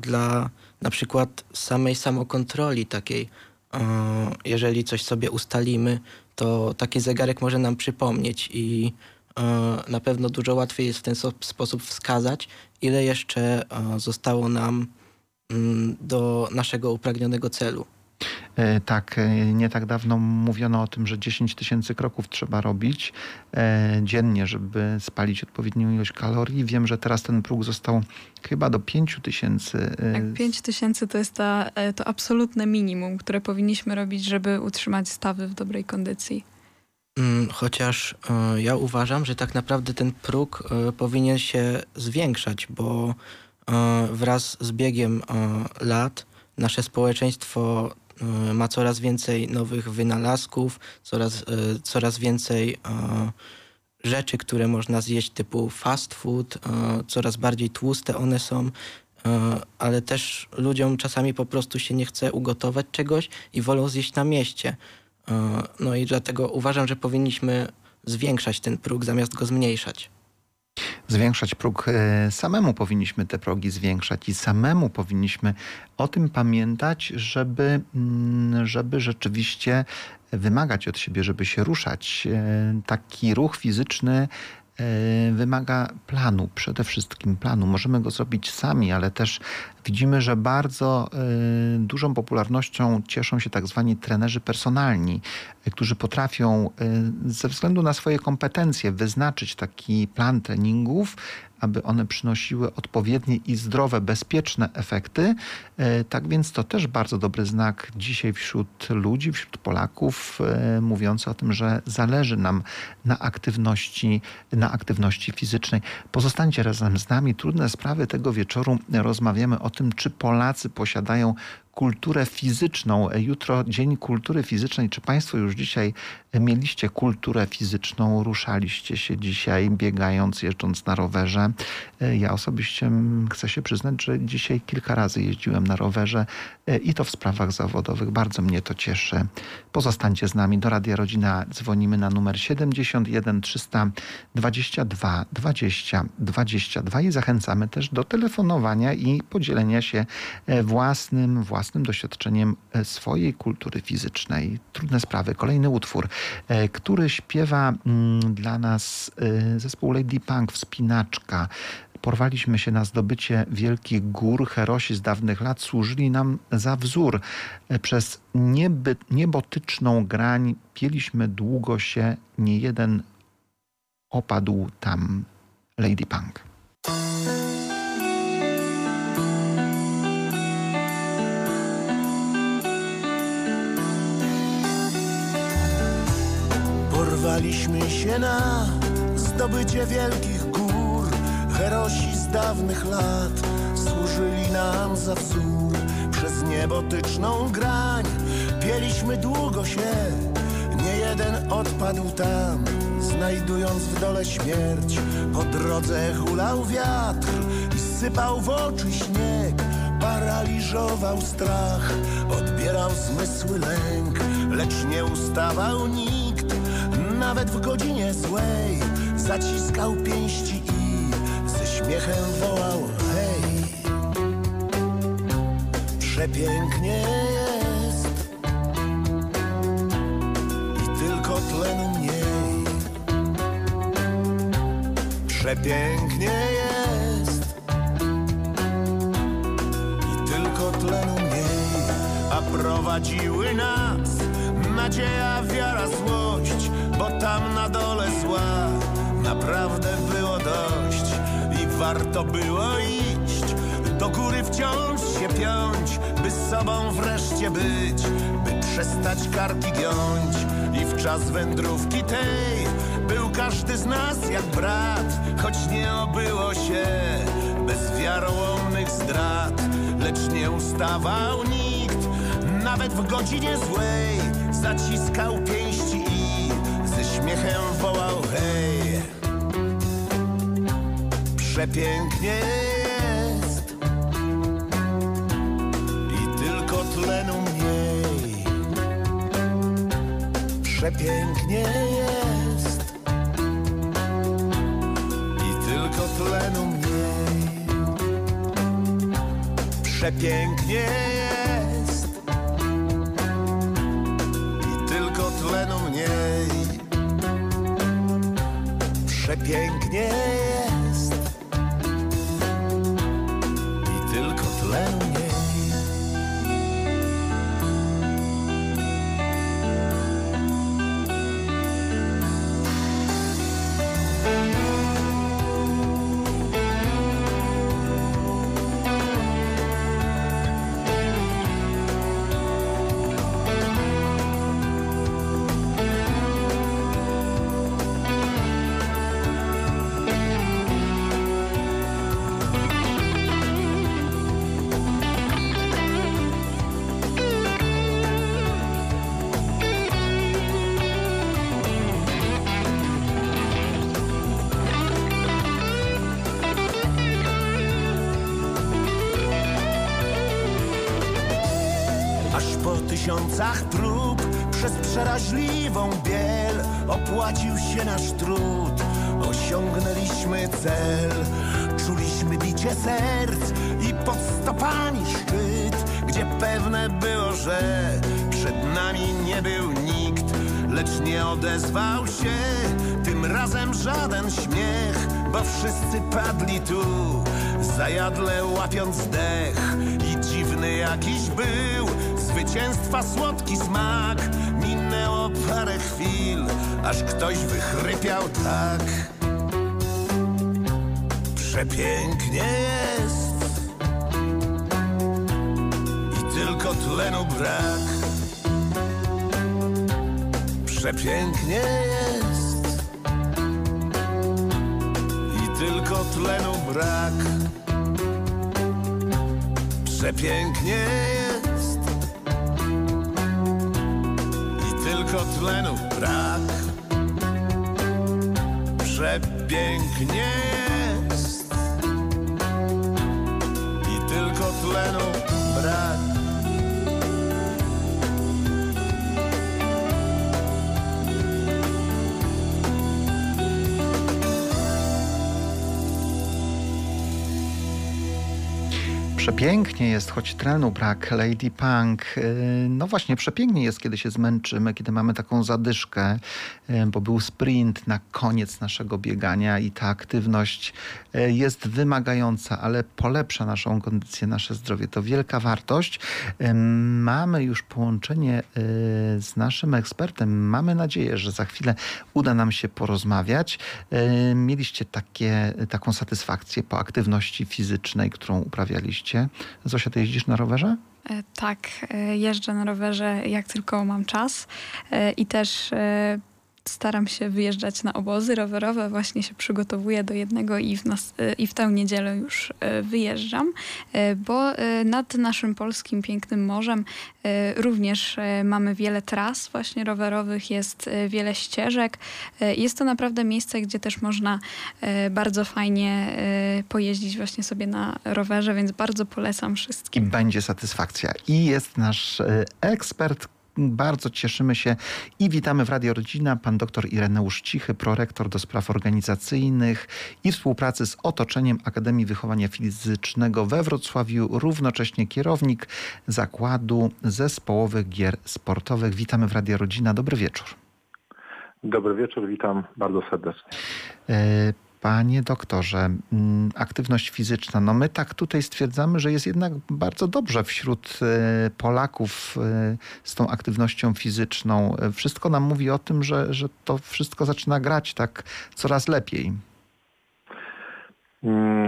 dla na przykład samej samokontroli takiej. Jeżeli coś sobie ustalimy, to taki zegarek może nam przypomnieć i na pewno dużo łatwiej jest w ten sposób wskazać, ile jeszcze zostało nam do naszego upragnionego celu. Tak, nie tak dawno mówiono o tym, że dziesięć tysięcy kroków trzeba robić dziennie, żeby spalić odpowiednią ilość kalorii. Wiem, że teraz ten próg został chyba do pięć tysięcy. Tak, pięć tysięcy to jest ta, to absolutne minimum, które powinniśmy robić, żeby utrzymać stawy w dobrej kondycji. Chociaż ja uważam, że tak naprawdę ten próg powinien się zwiększać, bo wraz z biegiem lat nasze społeczeństwo ma coraz więcej nowych wynalazków, coraz, coraz więcej rzeczy, które można zjeść, typu fast food, coraz bardziej tłuste one są ale też ludziom czasami po prostu się nie chce ugotować czegoś i wolą zjeść na mieście. No i dlatego uważam, że powinniśmy zwiększać ten próg zamiast go zmniejszać. Zwiększać próg. Samemu powinniśmy te progi zwiększać i samemu powinniśmy o tym pamiętać, żeby, żeby rzeczywiście wymagać od siebie, żeby się ruszać. Taki ruch fizyczny wymaga planu, przede wszystkim planu. Możemy go zrobić sami, ale też widzimy, że bardzo dużą popularnością cieszą się tak zwani trenerzy personalni, którzy potrafią ze względu na swoje kompetencje wyznaczyć taki plan treningów, aby one przynosiły odpowiednie i zdrowe, bezpieczne efekty. Tak więc to też bardzo dobry znak dzisiaj wśród ludzi, wśród Polaków, mówiący o tym, że zależy nam na aktywności, na aktywności fizycznej. Pozostańcie razem z nami. Trudne sprawy tego wieczoru. Rozmawiamy o tym, czy Polacy posiadają kulturę fizyczną. Jutro Dzień Kultury Fizycznej. Czy Państwo już dzisiaj mieliście kulturę fizyczną? Ruszaliście się dzisiaj biegając, jeżdżąc na rowerze? Ja osobiście chcę się przyznać, że dzisiaj kilka razy jeździłem na rowerze i to w sprawach zawodowych. Bardzo mnie to cieszy. Pozostańcie z nami. Do Radia Rodzina dzwonimy na numer siedemdziesiąt jeden trzysta dwadzieścia dwa dwadzieścia dwadzieścia dwa i zachęcamy też do telefonowania i podzielenia się własnym, własnym doświadczeniem swojej kultury fizycznej. Trudne sprawy. Kolejny utwór, który śpiewa dla nas zespół Lady Pank, Wspinaczka. Porwaliśmy się na zdobycie wielkich gór. Herosi z dawnych lat służyli nam za wzór. Przez nieby, niebotyczną grań pieliśmy długo się. Nie jeden opadł tam. Lady Pank. Porwaliśmy się na zdobycie wielkich gór. Herosi z dawnych lat służyli nam za wzór. Przez niebotyczną grań pieliśmy długo się. Nie jeden odpadł tam, znajdując w dole śmierć. Po drodze hulał wiatr i sypał w oczy śnieg. Paraliżował strach, odbierał zmysły lęk. Lecz nie ustawał nikt, nawet w godzinie złej. Zaciskał pięści i ze śmiechem wołał hej. Przepięknie jest i tylko tlenu mniej. Przepięknie jest i tylko tlenu mniej. A prowadziły nas nadzieja, wiara, złość, bo tam na dole zła naprawdę było dość. I warto było iść, do góry wciąż się piąć, by z sobą wreszcie być, by przestać karki giąć. I w czas wędrówki tej był każdy z nas jak brat, choć nie obyło się bez wiarołomnych zdrad. Lecz nie ustawał nikt, nawet w godzinie złej. Zaciskał pięści i ze śmiechem wołał hej. Przepięknie jest i tylko tlenu mniej. Przepięknie jest i tylko tlenu mniej. Przepięknie jest. Przepięknie jest i tylko tlenu mniej. Thank you. Aż po tysiącach prób przez przeraźliwą biel opłacił się nasz trud. Osiągnęliśmy cel, czuliśmy bicie serc i pod stopami szczyt, gdzie pewne było, że przed nami nie był nikt. Lecz nie odezwał się tym razem żaden śmiech, bo wszyscy padli tu, zajadle łapiąc dech. I dziwny jakiś był zwycięstwa słodki smak. Minęło parę chwil, aż ktoś wychrypiał tak: przepięknie jest i tylko tlenu brak. Przepięknie jest i tylko tlenu brak. Przepięknie jest i tylko tlenu brak. Przepięknie jest i tylko tlenu brak. Przepięknie jest, choć trenu brak, Lady Pank. No właśnie, przepięknie jest, kiedy się zmęczymy, kiedy mamy taką zadyszkę, bo był sprint na koniec naszego biegania i ta aktywność jest wymagająca, ale polepsza naszą kondycję, nasze zdrowie. To wielka wartość. Mamy już połączenie z naszym ekspertem. Mamy nadzieję, że za chwilę uda nam się porozmawiać. Mieliście takie, taką satysfakcję po aktywności fizycznej, którą uprawialiście. Zosia, ty jeździsz na rowerze? Tak, jeżdżę na rowerze jak tylko mam czas i też staram się wyjeżdżać na obozy rowerowe. Właśnie się przygotowuję do jednego i w, nas, i w tę niedzielę już wyjeżdżam, bo nad naszym polskim pięknym morzem również mamy wiele tras właśnie rowerowych, jest wiele ścieżek. Jest to naprawdę miejsce, gdzie też można bardzo fajnie pojeździć właśnie sobie na rowerze, więc bardzo polecam wszystkim. I będzie satysfakcja. I jest nasz ekspert. Bardzo cieszymy się i witamy w Radio Rodzina pan dr Ireneusz Cichy, prorektor do spraw organizacyjnych i współpracy z otoczeniem Akademii Wychowania Fizycznego we Wrocławiu, równocześnie kierownik Zakładu Zespołowych Gier Sportowych. Witamy w Radio Rodzina. Dobry wieczór. Dobry wieczór, witam bardzo serdecznie. Y- Panie doktorze, aktywność fizyczna, no my tak tutaj stwierdzamy, że jest jednak bardzo dobrze wśród Polaków z tą aktywnością fizyczną. Wszystko nam mówi o tym, że, że to wszystko zaczyna grać tak coraz lepiej.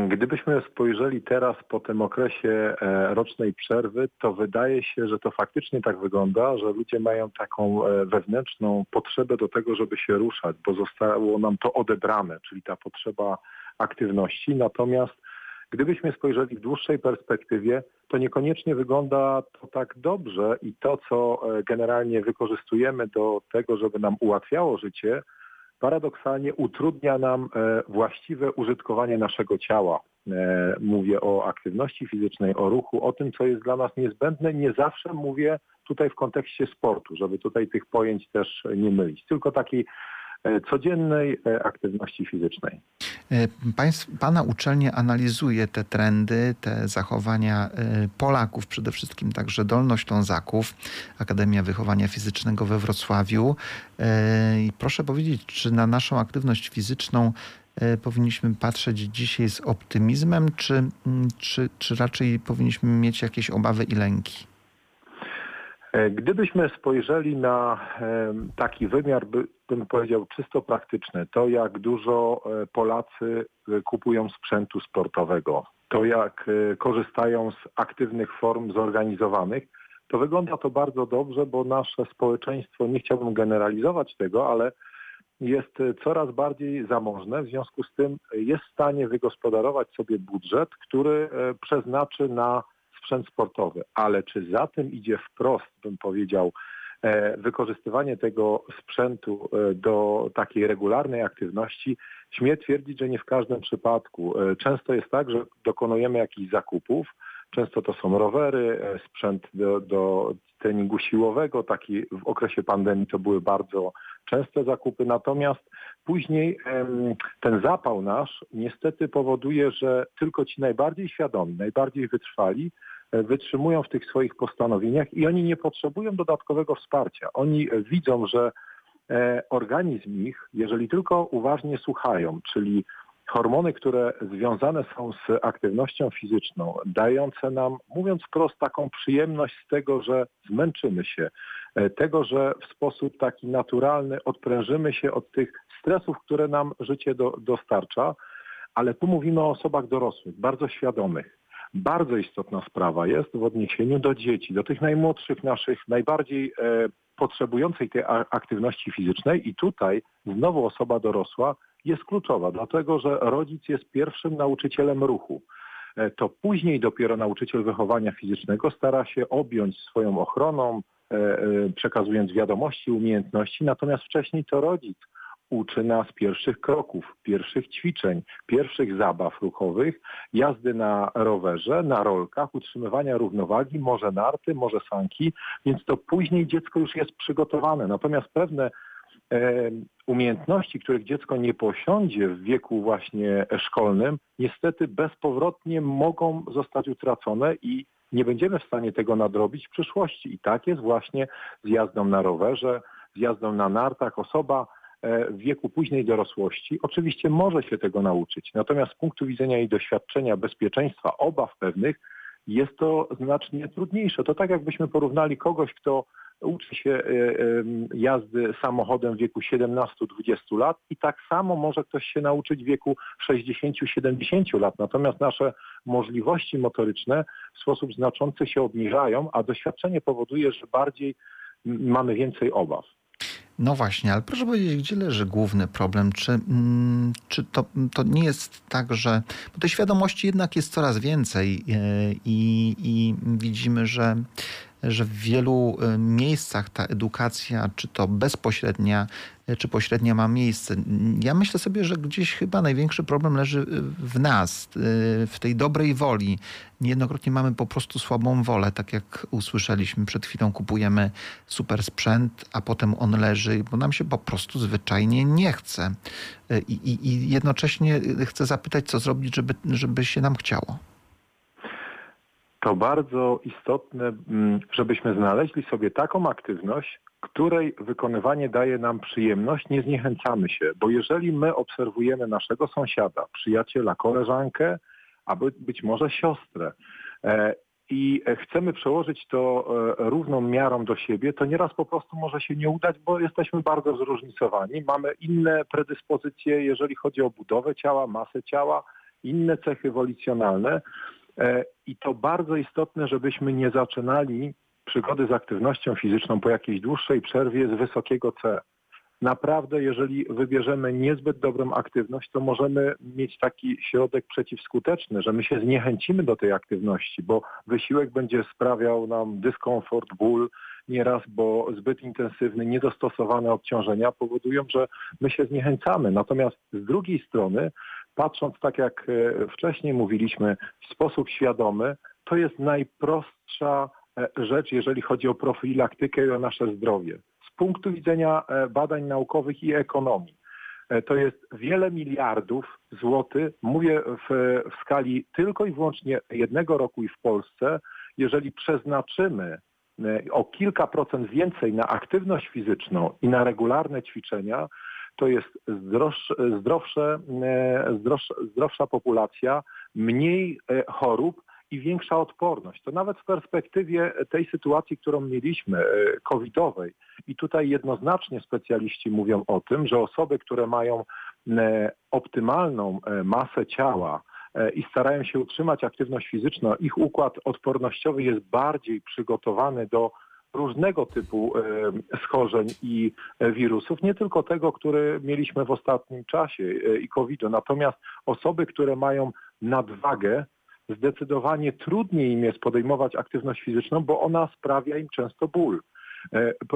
Gdybyśmy spojrzeli teraz po tym okresie rocznej przerwy, to wydaje się, że to faktycznie tak wygląda, że ludzie mają taką wewnętrzną potrzebę do tego, żeby się ruszać, bo zostało nam to odebrane, czyli ta potrzeba aktywności. Natomiast gdybyśmy spojrzeli w dłuższej perspektywie, to niekoniecznie wygląda to tak dobrze i to, co generalnie wykorzystujemy do tego, żeby nam ułatwiało życie, paradoksalnie utrudnia nam właściwe użytkowanie naszego ciała. Mówię o aktywności fizycznej, o ruchu, o tym, co jest dla nas niezbędne. Nie zawsze mówię tutaj w kontekście sportu, żeby tutaj tych pojęć też nie mylić, tylko takiej codziennej aktywności fizycznej. Pana uczelnia analizuje te trendy, te zachowania Polaków, przede wszystkim także Dolnoślązaków, Akademia Wychowania Fizycznego we Wrocławiu. I proszę powiedzieć, czy na naszą aktywność fizyczną powinniśmy patrzeć dzisiaj z optymizmem, czy, czy, czy raczej powinniśmy mieć jakieś obawy i lęki? Gdybyśmy spojrzeli na taki wymiar, bym powiedział, czysto praktyczny, to jak dużo Polacy kupują sprzętu sportowego, to jak korzystają z aktywnych form zorganizowanych, to wygląda to bardzo dobrze, bo nasze społeczeństwo, nie chciałbym generalizować tego, ale jest coraz bardziej zamożne, w związku z tym jest w stanie wygospodarować sobie budżet, który przeznaczy na sprzęt sportowy, ale czy za tym idzie wprost, bym powiedział, wykorzystywanie tego sprzętu do takiej regularnej aktywności, śmiem twierdzić, że nie w każdym przypadku. Często jest tak, że dokonujemy jakichś zakupów, Często to są rowery, sprzęt do, do treningu siłowego. Taki w okresie pandemii to były bardzo częste zakupy. Natomiast później ten zapał nasz niestety powoduje, że tylko ci najbardziej świadomi, najbardziej wytrwali wytrzymują w tych swoich postanowieniach i oni nie potrzebują dodatkowego wsparcia. Oni widzą, że organizm ich, jeżeli tylko uważnie słuchają, czyli hormony, które związane są z aktywnością fizyczną, dające nam, mówiąc wprost, taką przyjemność z tego, że zmęczymy się, tego, że w sposób taki naturalny odprężymy się od tych stresów, które nam życie do, dostarcza, ale tu mówimy o osobach dorosłych, bardzo świadomych. Bardzo istotna sprawa jest w odniesieniu do dzieci, do tych najmłodszych naszych, najbardziej e, potrzebujących tej aktywności fizycznej i tutaj znowu osoba dorosła jest kluczowa, dlatego że rodzic jest pierwszym nauczycielem ruchu. E, to później dopiero nauczyciel wychowania fizycznego stara się objąć swoją ochroną, e, e, przekazując wiadomości, umiejętności, natomiast wcześniej to rodzic uczy nas pierwszych kroków, pierwszych ćwiczeń, pierwszych zabaw ruchowych, jazdy na rowerze, na rolkach, utrzymywania równowagi, może narty, może sanki, więc to później dziecko już jest przygotowane. Natomiast pewne e, umiejętności, których dziecko nie posiądzie w wieku właśnie szkolnym, niestety bezpowrotnie mogą zostać utracone i nie będziemy w stanie tego nadrobić w przyszłości. I tak jest właśnie z jazdą na rowerze, z jazdą na nartach. Osoba w wieku późnej dorosłości oczywiście może się tego nauczyć, natomiast z punktu widzenia jej doświadczenia, bezpieczeństwa, obaw pewnych jest to znacznie trudniejsze. To tak jakbyśmy porównali kogoś, kto uczy się jazdy samochodem w wieku siedemnastu do dwudziestu lat i tak samo może ktoś się nauczyć w wieku sześćdziesięciu do siedemdziesięciu lat. Natomiast nasze możliwości motoryczne w sposób znaczący się obniżają, a doświadczenie powoduje, że bardziej mamy więcej obaw. No właśnie, ale proszę powiedzieć, gdzie leży główny problem? Czy, mm, czy to, to nie jest tak, że... Bo tej świadomości jednak jest coraz więcej i, i widzimy, że, że w wielu miejscach ta edukacja, czy to bezpośrednia, czy pośrednia ma miejsce. Ja myślę sobie, że gdzieś chyba największy problem leży w nas, w tej dobrej woli. Niejednokrotnie mamy po prostu słabą wolę, tak jak usłyszeliśmy przed chwilą, kupujemy super sprzęt, a potem on leży, bo nam się po prostu zwyczajnie nie chce. I, i, i jednocześnie chcę zapytać, co zrobić, żeby, żeby się nam chciało. To bardzo istotne, żebyśmy znaleźli sobie taką aktywność, której wykonywanie daje nam przyjemność, nie zniechęcamy się, bo jeżeli my obserwujemy naszego sąsiada, przyjaciela, koleżankę, a być może siostrę e, i chcemy przełożyć to e, równą miarą do siebie, to nieraz po prostu może się nie udać, bo jesteśmy bardzo zróżnicowani, mamy inne predyspozycje, jeżeli chodzi o budowę ciała, masę ciała, inne cechy wolicjonalne e, i to bardzo istotne, żebyśmy nie zaczynali przygody z aktywnością fizyczną po jakiejś dłuższej przerwie z wysokiego C. Naprawdę, jeżeli wybierzemy niezbyt dobrą aktywność, to możemy mieć taki środek przeciwskuteczny, że my się zniechęcimy do tej aktywności, bo wysiłek będzie sprawiał nam dyskomfort, ból nieraz, bo zbyt intensywny, niedostosowane obciążenia powodują, że my się zniechęcamy. Natomiast z drugiej strony, patrząc tak jak wcześniej mówiliśmy, w sposób świadomy, to jest najprostsza rzecz, jeżeli chodzi o profilaktykę i o nasze zdrowie. Z punktu widzenia badań naukowych i ekonomii, to jest wiele miliardów złotych, mówię w, w skali tylko i wyłącznie jednego roku i w Polsce, jeżeli przeznaczymy o kilka procent więcej na aktywność fizyczną i na regularne ćwiczenia, to jest zdrowsze, zdrowsze, zdrowsza, zdrowsza populacja, mniej chorób, i większa odporność. To nawet w perspektywie tej sytuacji, którą mieliśmy, covidowej. I tutaj jednoznacznie specjaliści mówią o tym, że osoby, które mają optymalną masę ciała i starają się utrzymać aktywność fizyczną, ich układ odpornościowy jest bardziej przygotowany do różnego typu schorzeń i wirusów, nie tylko tego, który mieliśmy w ostatnim czasie i covidu. Natomiast osoby, które mają nadwagę, zdecydowanie trudniej im jest podejmować aktywność fizyczną, bo ona sprawia im często ból.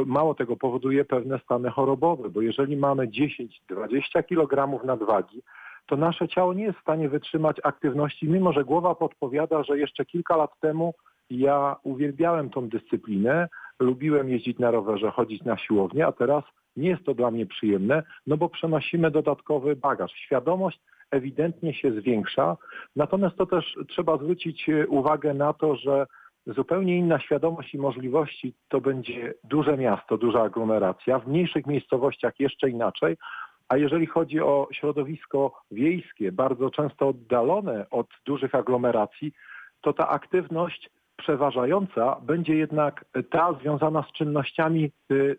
Mało tego, powoduje pewne stany chorobowe, bo jeżeli mamy dziesięć do dwudziestu kilogramów nadwagi, to nasze ciało nie jest w stanie wytrzymać aktywności, mimo że głowa podpowiada, że jeszcze kilka lat temu ja uwielbiałem tą dyscyplinę, lubiłem jeździć na rowerze, chodzić na siłownię, a teraz nie jest to dla mnie przyjemne, no bo przenosimy dodatkowy bagaż. Świadomość ewidentnie się zwiększa, natomiast to też trzeba zwrócić uwagę na to, że zupełnie inna świadomość i możliwości to będzie duże miasto, duża aglomeracja, w mniejszych miejscowościach jeszcze inaczej, a jeżeli chodzi o środowisko wiejskie, bardzo często oddalone od dużych aglomeracji, to ta aktywność przeważająca będzie jednak ta związana z czynnościami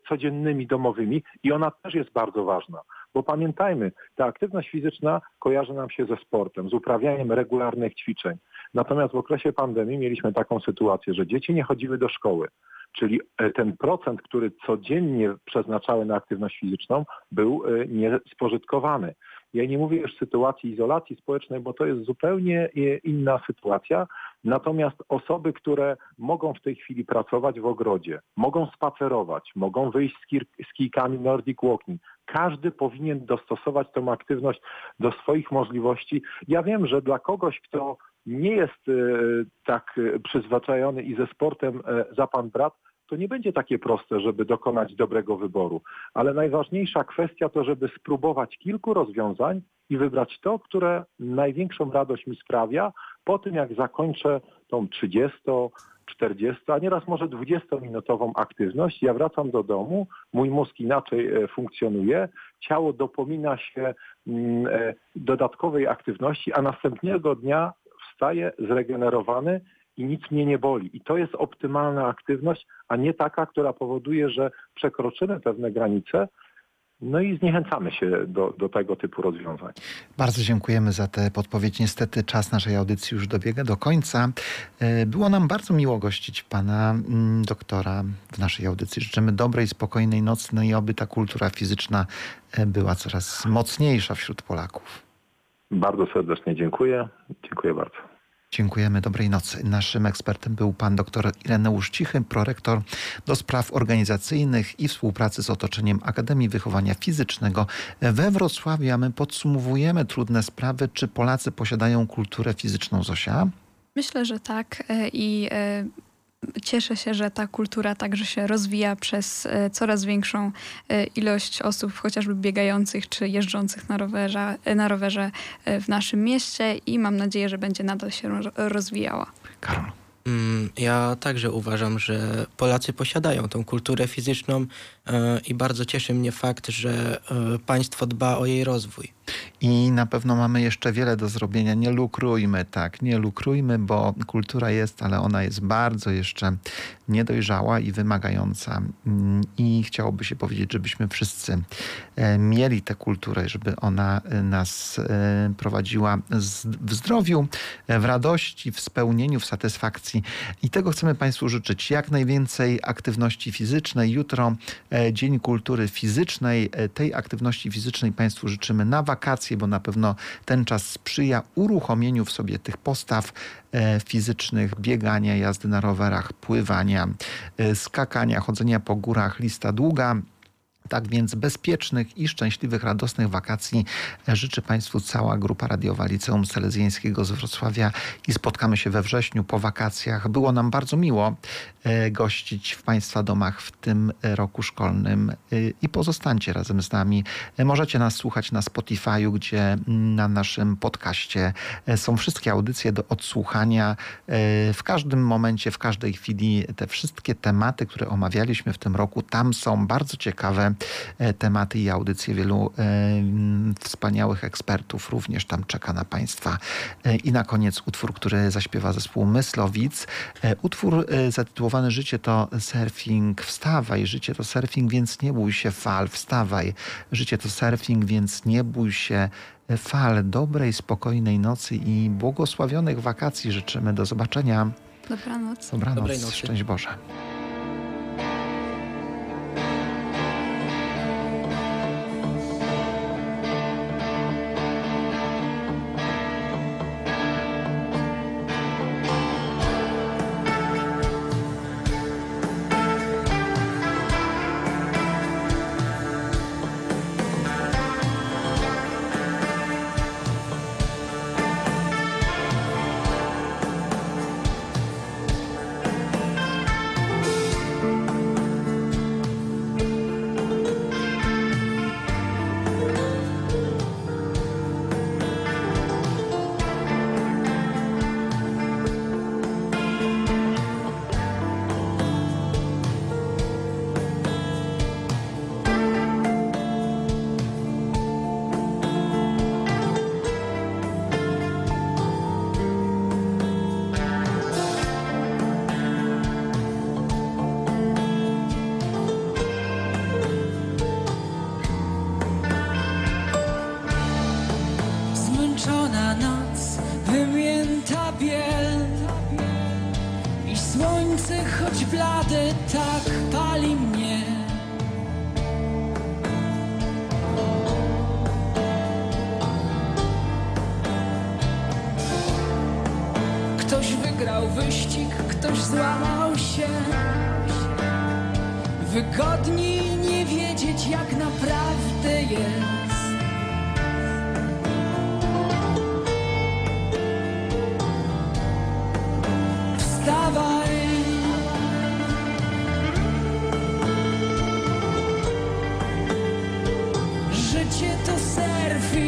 codziennymi, domowymi i ona też jest bardzo ważna, bo pamiętajmy, ta aktywność fizyczna kojarzy nam się ze sportem, z uprawianiem regularnych ćwiczeń. Natomiast w okresie pandemii mieliśmy taką sytuację, że dzieci nie chodziły do szkoły, czyli ten procent, który codziennie przeznaczały na aktywność fizyczną, był niespożytkowany. Ja nie mówię już sytuacji izolacji społecznej, bo to jest zupełnie inna sytuacja. Natomiast osoby, które mogą w tej chwili pracować w ogrodzie, mogą spacerować, mogą wyjść z, kir- z kijkami Nordic Walking. Każdy powinien dostosować tą aktywność do swoich możliwości. Ja wiem, że dla kogoś, kto nie jest tak przyzwyczajony i ze sportem za pan brat, to nie będzie takie proste, żeby dokonać dobrego wyboru. Ale najważniejsza kwestia to, żeby spróbować kilku rozwiązań i wybrać to, które największą radość mi sprawia po tym, jak zakończę tą trzydzieści, czterdzieści, a nieraz może dwudziestominutową aktywność. Ja wracam do domu, mój mózg inaczej funkcjonuje, ciało dopomina się dodatkowej aktywności, a następnego dnia wstaję zregenerowany i nic mnie nie boli. I to jest optymalna aktywność, a nie taka, która powoduje, że przekroczymy pewne granice, no i zniechęcamy się do, do tego typu rozwiązań. Bardzo dziękujemy za tę podpowiedź. Niestety czas naszej audycji już dobiega do końca. Było nam bardzo miło gościć pana doktora w naszej audycji. Życzymy dobrej, spokojnej nocy, no i oby ta kultura fizyczna była coraz mocniejsza wśród Polaków. Bardzo serdecznie dziękuję. Dziękuję bardzo. Dziękujemy, dobrej nocy. Naszym ekspertem był pan dr Ireneusz Cichy, prorektor do spraw organizacyjnych i współpracy z otoczeniem Akademii Wychowania Fizycznego we Wrocławiu. A my podsumowujemy trudne sprawy. Czy Polacy posiadają kulturę fizyczną, Zosia? Myślę, że tak i cieszę się, że ta kultura także się rozwija przez coraz większą ilość osób, chociażby biegających czy jeżdżących na rowerze, na rowerze w naszym mieście i mam nadzieję, że będzie nadal się rozwijała. Karol. Ja także uważam, że Polacy posiadają tą kulturę fizyczną i bardzo cieszy mnie fakt, że państwo dba o jej rozwój. I na pewno mamy jeszcze wiele do zrobienia. Nie lukrujmy, tak, nie lukrujmy, bo kultura jest, ale ona jest bardzo jeszcze niedojrzała i wymagająca. I chciałoby się powiedzieć, żebyśmy wszyscy mieli tę kulturę, żeby ona nas prowadziła w zdrowiu, w radości, w spełnieniu, w satysfakcji. I tego chcemy państwu życzyć. Jak najwięcej aktywności fizycznej. Jutro Dzień Kultury Fizycznej. Tej aktywności fizycznej państwu życzymy na wakacje, bo na pewno ten czas sprzyja uruchomieniu w sobie tych postaw fizycznych, biegania, jazdy na rowerach, pływania, skakania, chodzenia po górach, lista długa. Tak więc bezpiecznych i szczęśliwych, radosnych wakacji życzy państwu cała grupa radiowa Liceum Salezjańskiego z Wrocławia i spotkamy się we wrześniu po wakacjach. Było nam bardzo miło gościć w państwa domach w tym roku szkolnym i pozostańcie razem z nami. Możecie nas słuchać na Spotify'u, gdzie na naszym podcaście są wszystkie audycje do odsłuchania. W każdym momencie, w każdej chwili te wszystkie tematy, które omawialiśmy w tym roku, tam są bardzo ciekawe tematy i audycje wielu y, wspaniałych ekspertów również tam czeka na państwa. Y, I na koniec utwór, który zaśpiewa zespół Myslowic. Y, utwór y, zatytułowany Życie to surfing. Wstawaj, życie to surfing, więc nie bój się fal. Wstawaj, życie to surfing, więc nie bój się fal. Dobrej, spokojnej nocy i błogosławionych wakacji życzymy. Do zobaczenia. Dobranoc. Dobranoc. Dobrej nocy. Szczęść Boże. tak pali mnie. Ktoś wygrał wyścig, ktoś złamał się. Wygodniej nie wiedzieć, jak naprawdę jest. Wstawaj, życie to surfing.